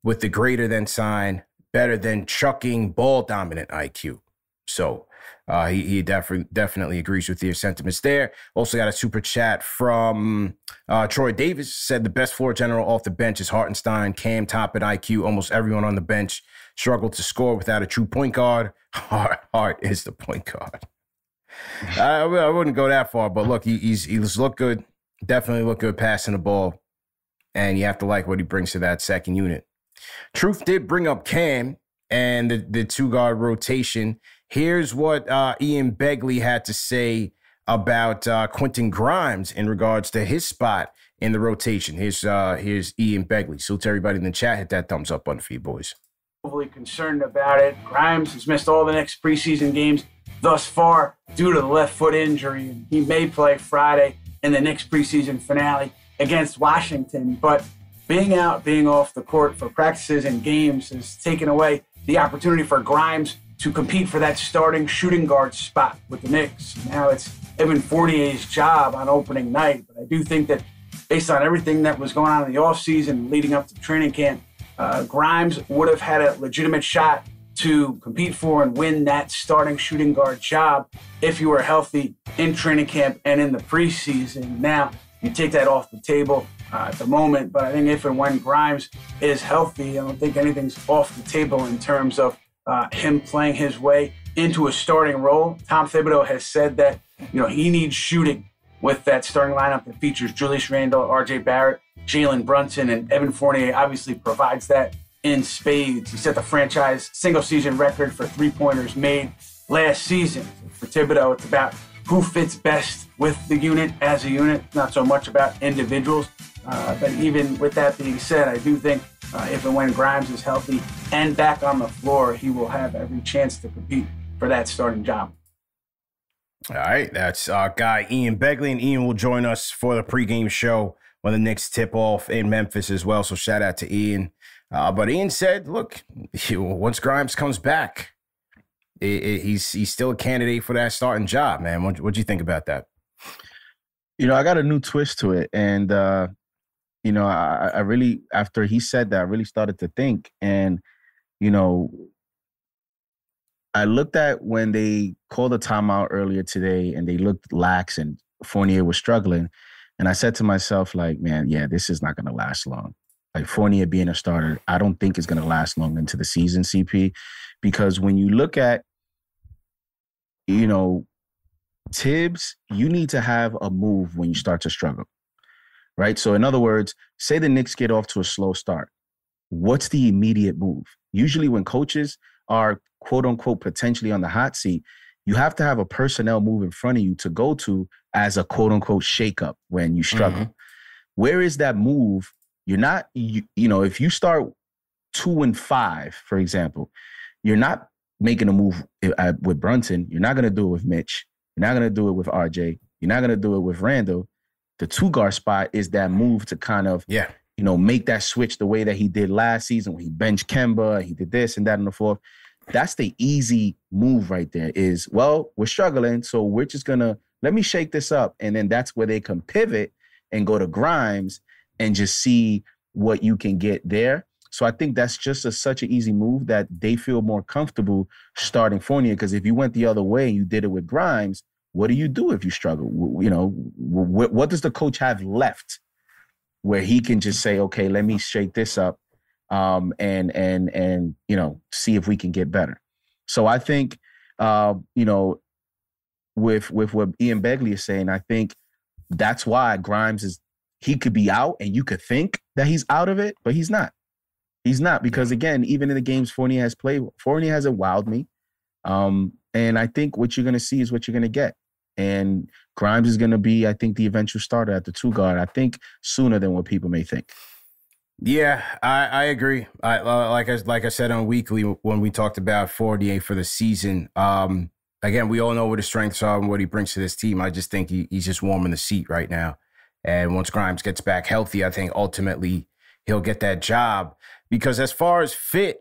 with the greater than sign, better than chucking ball dominant I Q. So uh, he, he def- definitely agrees with your sentiments there. Also got a super chat from uh, Troy Davis, said the best floor general off the bench is Hartenstein, Cam Thomas, I Q. Almost everyone on the bench struggled to score without a true point guard. Hart, Hart is the point guard. I, I wouldn't go that far, but look, he, he's he's looked good. Definitely looked good passing the ball, and you have to like what he brings to that second unit. Truth did bring up Cam and the, the two-guard rotation. Here's what uh, Ian Begley had to say about uh, Quentin Grimes in regards to his spot in the rotation. Here's, uh, here's Ian Begley. So to everybody in the chat, hit that thumbs up button for you boys. Overly concerned about it. Grimes has missed all the next preseason games thus far due to the left foot injury. He may play Friday in the next preseason finale against Washington, but being out, being off the court for practices and games has taken away the opportunity for Grimes to compete for that starting shooting guard spot with the Knicks. Now it's Evan Fournier's job on opening night, but I do think that based on everything that was going on in the offseason leading up to training camp, uh, Grimes would have had a legitimate shot to compete for and win that starting shooting guard job if you were healthy in training camp and in the preseason. Now you take that off the table uh, at the moment, but I think if and when Grimes is healthy, I don't think anything's off the table in terms of Uh, him playing his way into a starting role. Tom Thibodeau has said that, you know, he needs shooting with that starting lineup that features Julius Randle, R J Barrett, Jalen Brunson, and Evan Fournier obviously provides that in spades. He set the franchise single-season record for three-pointers made last season. For Thibodeau, it's about who fits best with the unit as a unit, not so much about individuals. Uh, but even with that being said, I do think Uh, if and when Grimes is healthy and back on the floor, he will have every chance to compete for that starting job. All right, that's our guy Ian Begley, and Ian will join us for the pregame show when the Knicks tip off in Memphis as well. So shout out to Ian. Uh, but Ian said, look, once Grimes comes back, it, it, he's he's still a candidate for that starting job, man. What what'd you think about that? You know, I got a new twist to it. And, uh, you know, I, I really, after he said that, I really started to think. And, you know, I looked at when they called a timeout earlier today and they looked lax and Fournier was struggling. And I said to myself, like, man, yeah, this is not going to last long. Like Fournier being a starter, I don't think it's going to last long into the season, C P, because when you look at, you know, Tibbs, you need to have a move when you start to struggle, right? So in other words, say the Knicks get off to a slow start. What's the immediate move? Usually when coaches are, quote unquote, potentially on the hot seat, you have to have a personnel move in front of you to go to as a, quote unquote, shakeup when you struggle. Mm-hmm. Where is that move? You're not, you, you know, if you start two and five, for example, you're not making a move with Brunson. You're not going to do it with Mitch. You're not going to do it with R J. You're not going to do it with Randall. The two-guard spot is that move to kind of, yeah. you know, make that switch the way that he did last season when he benched Kemba, he did this and that and the fourth. That's the easy move right there is, well, we're struggling, so we're just going to, let me shake this up. And then that's where they can pivot and go to Grimes and just see what you can get there. So I think that's just a, such an easy move that they feel more comfortable starting Fournier, because if you went the other way and you did it with Grimes, what do you do if you struggle? You know, what, what does the coach have left where he can just say, okay, let me shake this up um, and, and, and, you know, see if we can get better. So I think, uh, you know, with, with what Ian Begley is saying, I think that's why Grimes is, he could be out and you could think that he's out of it, but he's not. He's not, because, again, even in the games Fournier has played, Fournier hasn't wowed me. Um, and I think what you're going to see is what you're going to get. And Grimes is going to be, I think, the eventual starter at the two-guard, I think, sooner than what people may think. Yeah, I, I agree. I, like, I, like I said on Weekly when we talked about Fournier for the season, um, again, we all know what his strengths are and what he brings to this team. I just think he, he's just warming the seat right now. And once Grimes gets back healthy, I think ultimately he'll get that job. Because as far as fit,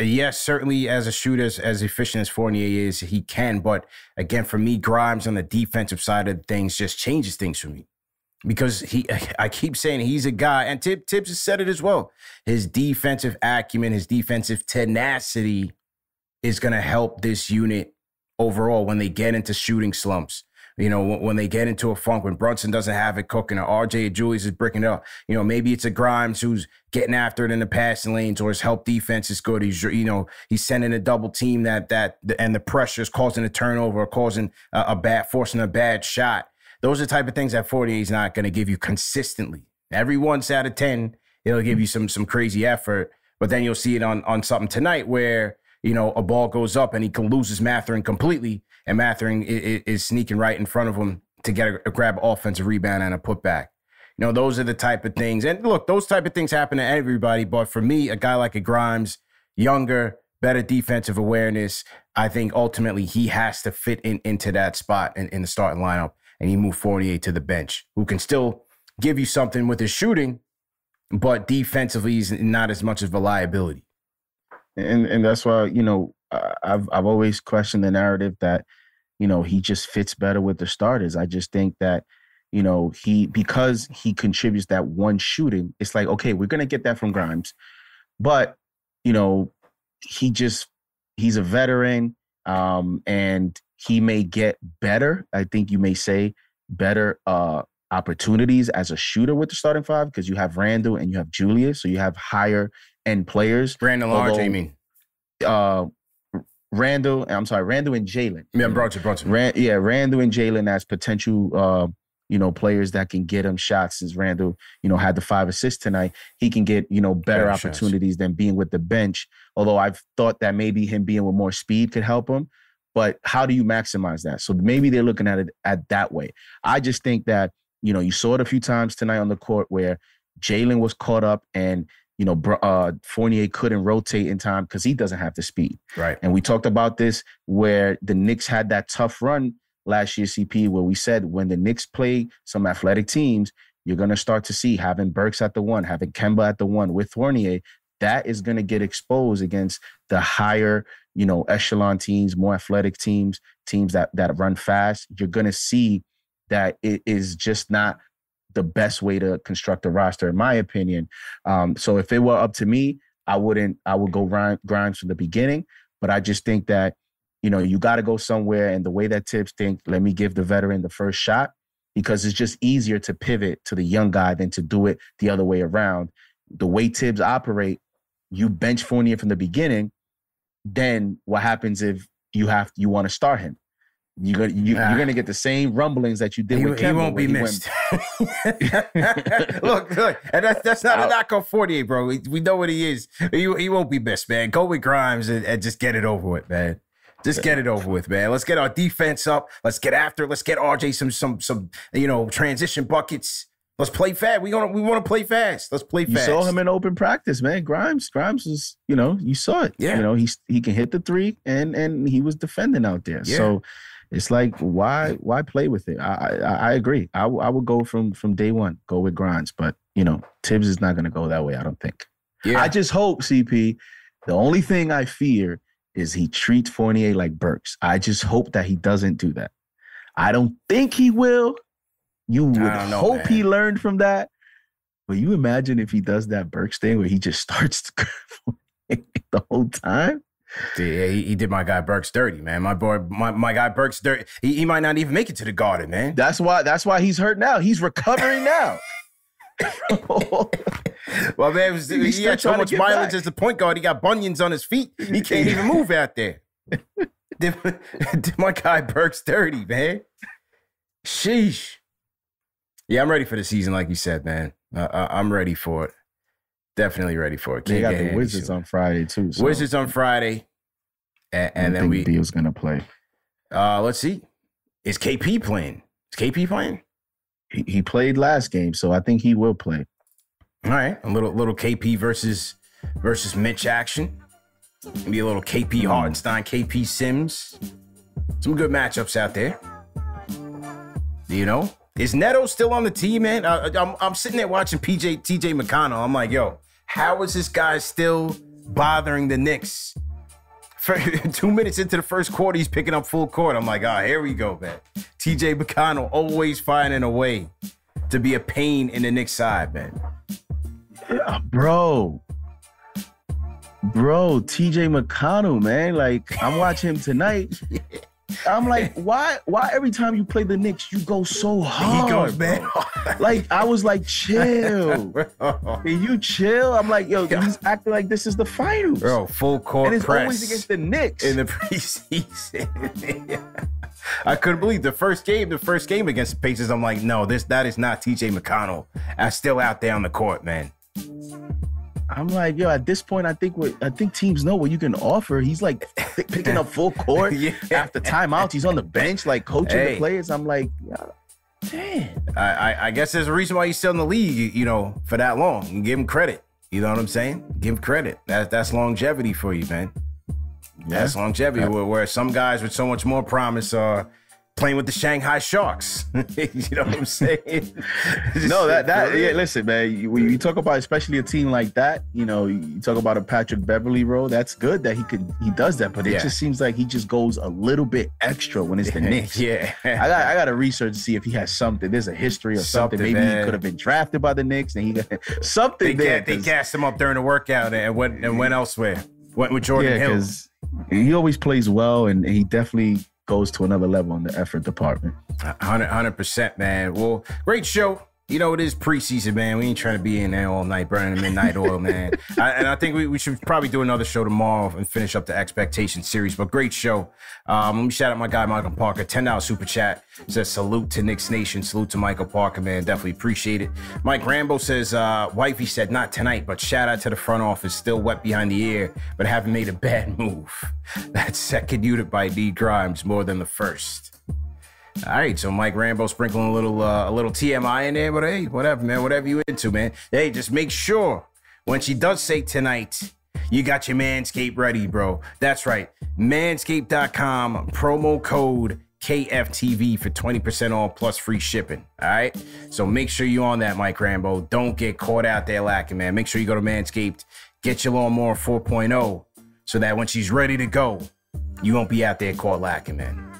yes, certainly as a shooter, as, as efficient as Fournier is, he can. But again, for me, Grimes on the defensive side of things just changes things for me. Because he, I keep saying he's a guy, and Tib, Tibbs has said it as well. His defensive acumen, his defensive tenacity is going to help this unit overall when they get into shooting slumps. You know, when they get into a funk, when Brunson doesn't have it cooking, or R J or Julius is bricking it up, you know, maybe it's a Grimes who's getting after it in the passing lanes, or his help defense is good. He's, you know, he's sending a double team that, that, and the pressure is causing a turnover or causing a, a bad, forcing a bad shot. Those are the type of things that Fournier is not going to give you consistently. Every once out of ten, it'll give you some, some crazy effort, but then you'll see it on, on something tonight where, you know, a ball goes up and he can lose his Mathurin completely. And Mathurin is sneaking right in front of him to get a, a grab offensive rebound and a putback. You know, those are the type of things. And look, those type of things happen to everybody. But for me, a guy like a Grimes, younger, better defensive awareness, I think ultimately he has to fit in into that spot in, in the starting lineup. And he moved Fournier to the bench, who can still give you something with his shooting, but defensively he's not as much of a liability. And and that's why, you know, I've I've always questioned the narrative that, you know, he just fits better with the starters. I just think that, you know, he because he contributes that one shooting, it's like, okay, we're going to get that from Grimes. But, you know, he just he's a veteran um, and he may get better. I think you may say better uh, opportunities as a shooter with the starting five because you have Randall and you have Julius. So you have higher end players. Randall, R J, I mean. Uh, Randall, I'm sorry, Randall and Jalen. Yeah, Brunson, Brunson. Rand, yeah, Randall and Jalen as potential, uh, you know, players that can get him shots. Since Randall, you know, had the five assists tonight, he can get, you know, better, better opportunities shots. Than being with the bench. Although I've thought that maybe him being with more speed could help him. But how do you maximize that? So maybe they're looking at it at that way. I just think that, you know, you saw it a few times tonight on the court where Jalen was caught up and, you know, uh, Fournier couldn't rotate in time because he doesn't have the speed. Right. And we talked about this where the Knicks had that tough run last year, C P, where we said when the Knicks play some athletic teams, you're going to start to see having Burks at the one, having Kemba at the one with Fournier, that is going to get exposed against the higher, you know, echelon teams, more athletic teams, teams that, that run fast. You're going to see that it is just not the best way to construct a roster, in my opinion. Um, so if it were up to me, I wouldn't, I would go Grimes from the beginning, but I just think that, you know, you got to go somewhere. And the way that Tibbs think, let me give the veteran the first shot, because it's just easier to pivot to the young guy than to do it the other way around. The way Tibbs operate, you bench Fournier from the beginning, then what happens if you have you want to start him? You're gonna, you, nah. you're gonna get the same rumblings that you did he, with Kemba. He won't be he missed. look, look, and that's that's not Out. a knock on Fournier, bro. We, we know what he is. He, he won't be missed, man. Go with Grimes and, and just get it over with, man. Just get it over with, man. Let's get our defense up. Let's get after it. Let's get R J some some some you know transition buckets. Let's play fast. We gonna we want to play fast. Let's play fast. You saw him in open practice, man. Grimes, Grimes was, you know, you saw it. Yeah. You know, he he can hit the three, and and he was defending out there. Yeah. So it's like, why why play with it? I I, I agree. I, I would go from from day one, go with Grimes, but you know, Tibbs is not gonna go that way, I don't think. Yeah. I just hope, C P, the only thing I fear is he treats Fournier like Burks. I just hope that he doesn't do that. I don't think he will. You would know, hope man. he learned from that. But you imagine if he does that Burks thing where he just starts to the whole time? Dude, yeah, he, he did my guy Burks dirty, man. My boy, my, my guy Burks dirty. He, he might not even make it to the Garden, man. That's why, that's why he's hurt now. He's recovering now. Well, man, it was, he, he had so much mileage back as the point guard. He got bunions on his feet. He can't even move out there. did, did my guy Burks dirty, man. Sheesh. Yeah, I'm ready for the season, like you said, man. Uh, I'm ready for it. Definitely ready for it. Can't they got the Wizards soon. on Friday, too. So. Wizards on Friday. And, and then we... Beal's going to play. Uh, let's see. Is K P playing? Is K P playing? He, he played last game, so I think he will play. All right. A little little K P versus versus Mitch action. Maybe a little K P Hartenstein, K P Sims. Some good matchups out there. Do you know? Is Neto still on the team, man? I, I'm, I'm sitting there watching P J T J McConnell. I'm like, yo, how is this guy still bothering the Knicks? For two minutes into the first quarter, he's picking up full court. I'm like, ah, oh, here we go, man. T J McConnell always finding a way to be a pain in the Knicks side, man. Yeah, bro. Bro, T J McConnell, man. Like, I'm watching him tonight. yeah. I'm like, why Why every time you play the Knicks, you go so hard? He goes, man. Like, I was like, chill. Can you chill? I'm like, yo, he's acting like this is the finals. Bro, full court press. And it's press always against the Knicks. In the preseason. I couldn't believe the first game, the first game against the Pacers, I'm like, no, this that is not T J McConnell. I'm still out there on the court, man. I'm like, yo, at this point, I think what I think teams know what you can offer. He's like th- picking up full court yeah. after timeouts. He's on the bench, like coaching hey. the players. I'm like, damn. I, I, I guess there's a reason why he's still in the league, you, you know, for that long. You give him credit. You know what I'm saying? Give him credit. That's that's longevity for you, man. Yeah. That's longevity. Yeah. Where, where some guys with so much more promise are playing with the Shanghai Sharks. You know what I'm saying? no, that, that, yeah, listen, man, you, when you talk about especially a team like that, you know, you talk about a Patrick Beverly role, that's good that he could, he does that, but it yeah. just seems like he just goes a little bit extra when it's the Knicks. yeah. I got, I got to research to see if he has something. There's a history or something. something. Maybe man. he could have been drafted by the Knicks and he got something they there. Get, they gassed him up during the workout and went, and went elsewhere. Went with Jordan yeah, Hill. He always plays well and he definitely goes to another level in the effort department. one hundred percent, man. Well, great show. You know, it is preseason, man. We ain't trying to be in there all night burning the midnight oil, man. I, and I think we, we should probably do another show tomorrow and finish up the expectation series. But great show. Um, let me shout out my guy, Michael Parker. ten dollars super chat. Says salute to Knicks Nation. Salute to Michael Parker, man. Definitely appreciate it. Mike Rambo says, uh, wifey said not tonight, but shout out to the front office. Still wet behind the ear, but haven't made a bad move. That second unit by D. Grimes more than the first. All right, so Mike Rambo sprinkling a little uh, a little T M I in there, but hey, whatever, man, whatever you into, man. Hey, just make sure when she does say tonight, you got your Manscaped ready, bro. That's right, manscaped dot com, promo code K F T V for twenty percent off plus free shipping. All right. So make sure you're on that, Mike Rambo. Don't get caught out there lacking, man. Make sure you go to Manscaped, get your lawnmower four point oh so that when she's ready to go, you won't be out there caught lacking, man.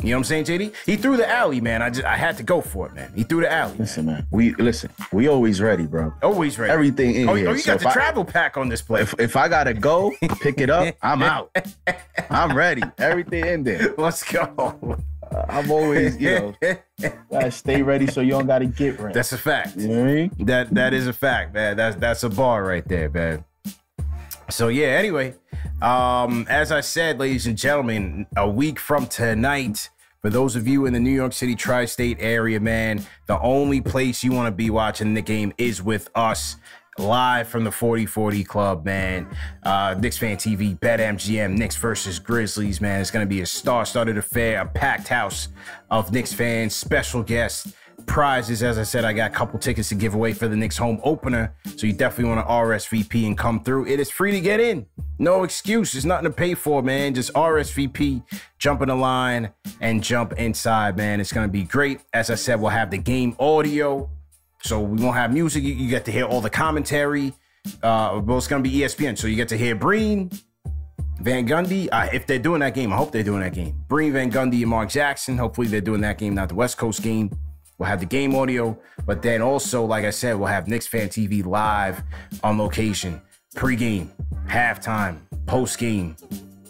You know what I'm saying, J D? He threw the alley, man. I just I had to go for it, man. He threw the alley. Listen, man. man we listen. We always ready, bro. Always ready. Everything in oh, here. Oh, you so got the I, travel pack on this play. If, if I gotta go, pick it up. I'm out. I'm ready. Everything in there. Let's go. Uh, I'm always, you know, gotta stay ready so you don't gotta get ready. That's a fact. You know what I mean? That that is a fact, man. That's that's a bar right there, man. So yeah. Anyway, um, as I said, ladies and gentlemen, a week from tonight. For those of you in the New York City tri-state area, man, the only place you want to be watching the game is with us, live from the forty forty Club, man. Uh, Knicks Fan T V, BetMGM, Knicks versus Grizzlies, man. It's going to be a star-studded affair, a packed house of Knicks fans, special guests, prizes. As I said, I got a couple tickets to give away for the Knicks home opener, so you definitely want to R S V P and come through. It is free to get in. No excuse. There's nothing to pay for, man. Just R S V P, jump in the line, and jump inside, man. It's going to be great. As I said, we'll have the game audio, so we won't have music. You, you get to hear all the commentary. Uh, well, it's going to be E S P N, so you get to hear Breen, Van Gundy. Uh, if they're doing that game, I hope they're doing that game. Breen, Van Gundy, and Mark Jackson. Hopefully they're doing that game, not the West Coast game. We'll have the game audio, but then also, like I said, we'll have Knicks Fan T V live on location, pregame, halftime, postgame.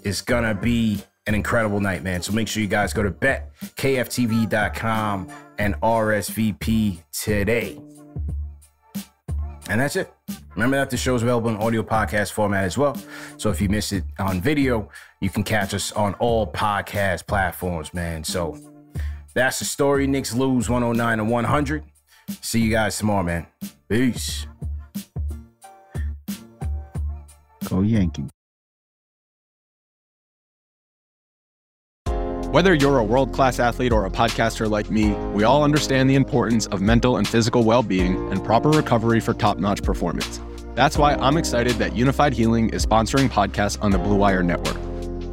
It's going to be an incredible night, man. So make sure you guys go to bet k f t v dot com and R S V P today. And that's it. Remember that the show is available in audio podcast format as well. So if you miss it on video, you can catch us on all podcast platforms, man. So that's the story. Knicks lose one oh nine to one hundred. See you guys tomorrow, man. Peace. Go Yankee. Whether you're a world-class athlete or a podcaster like me, we all understand the importance of mental and physical well-being and proper recovery for top-notch performance. That's why I'm excited that Unified Healing is sponsoring podcasts on the Blue Wire Network.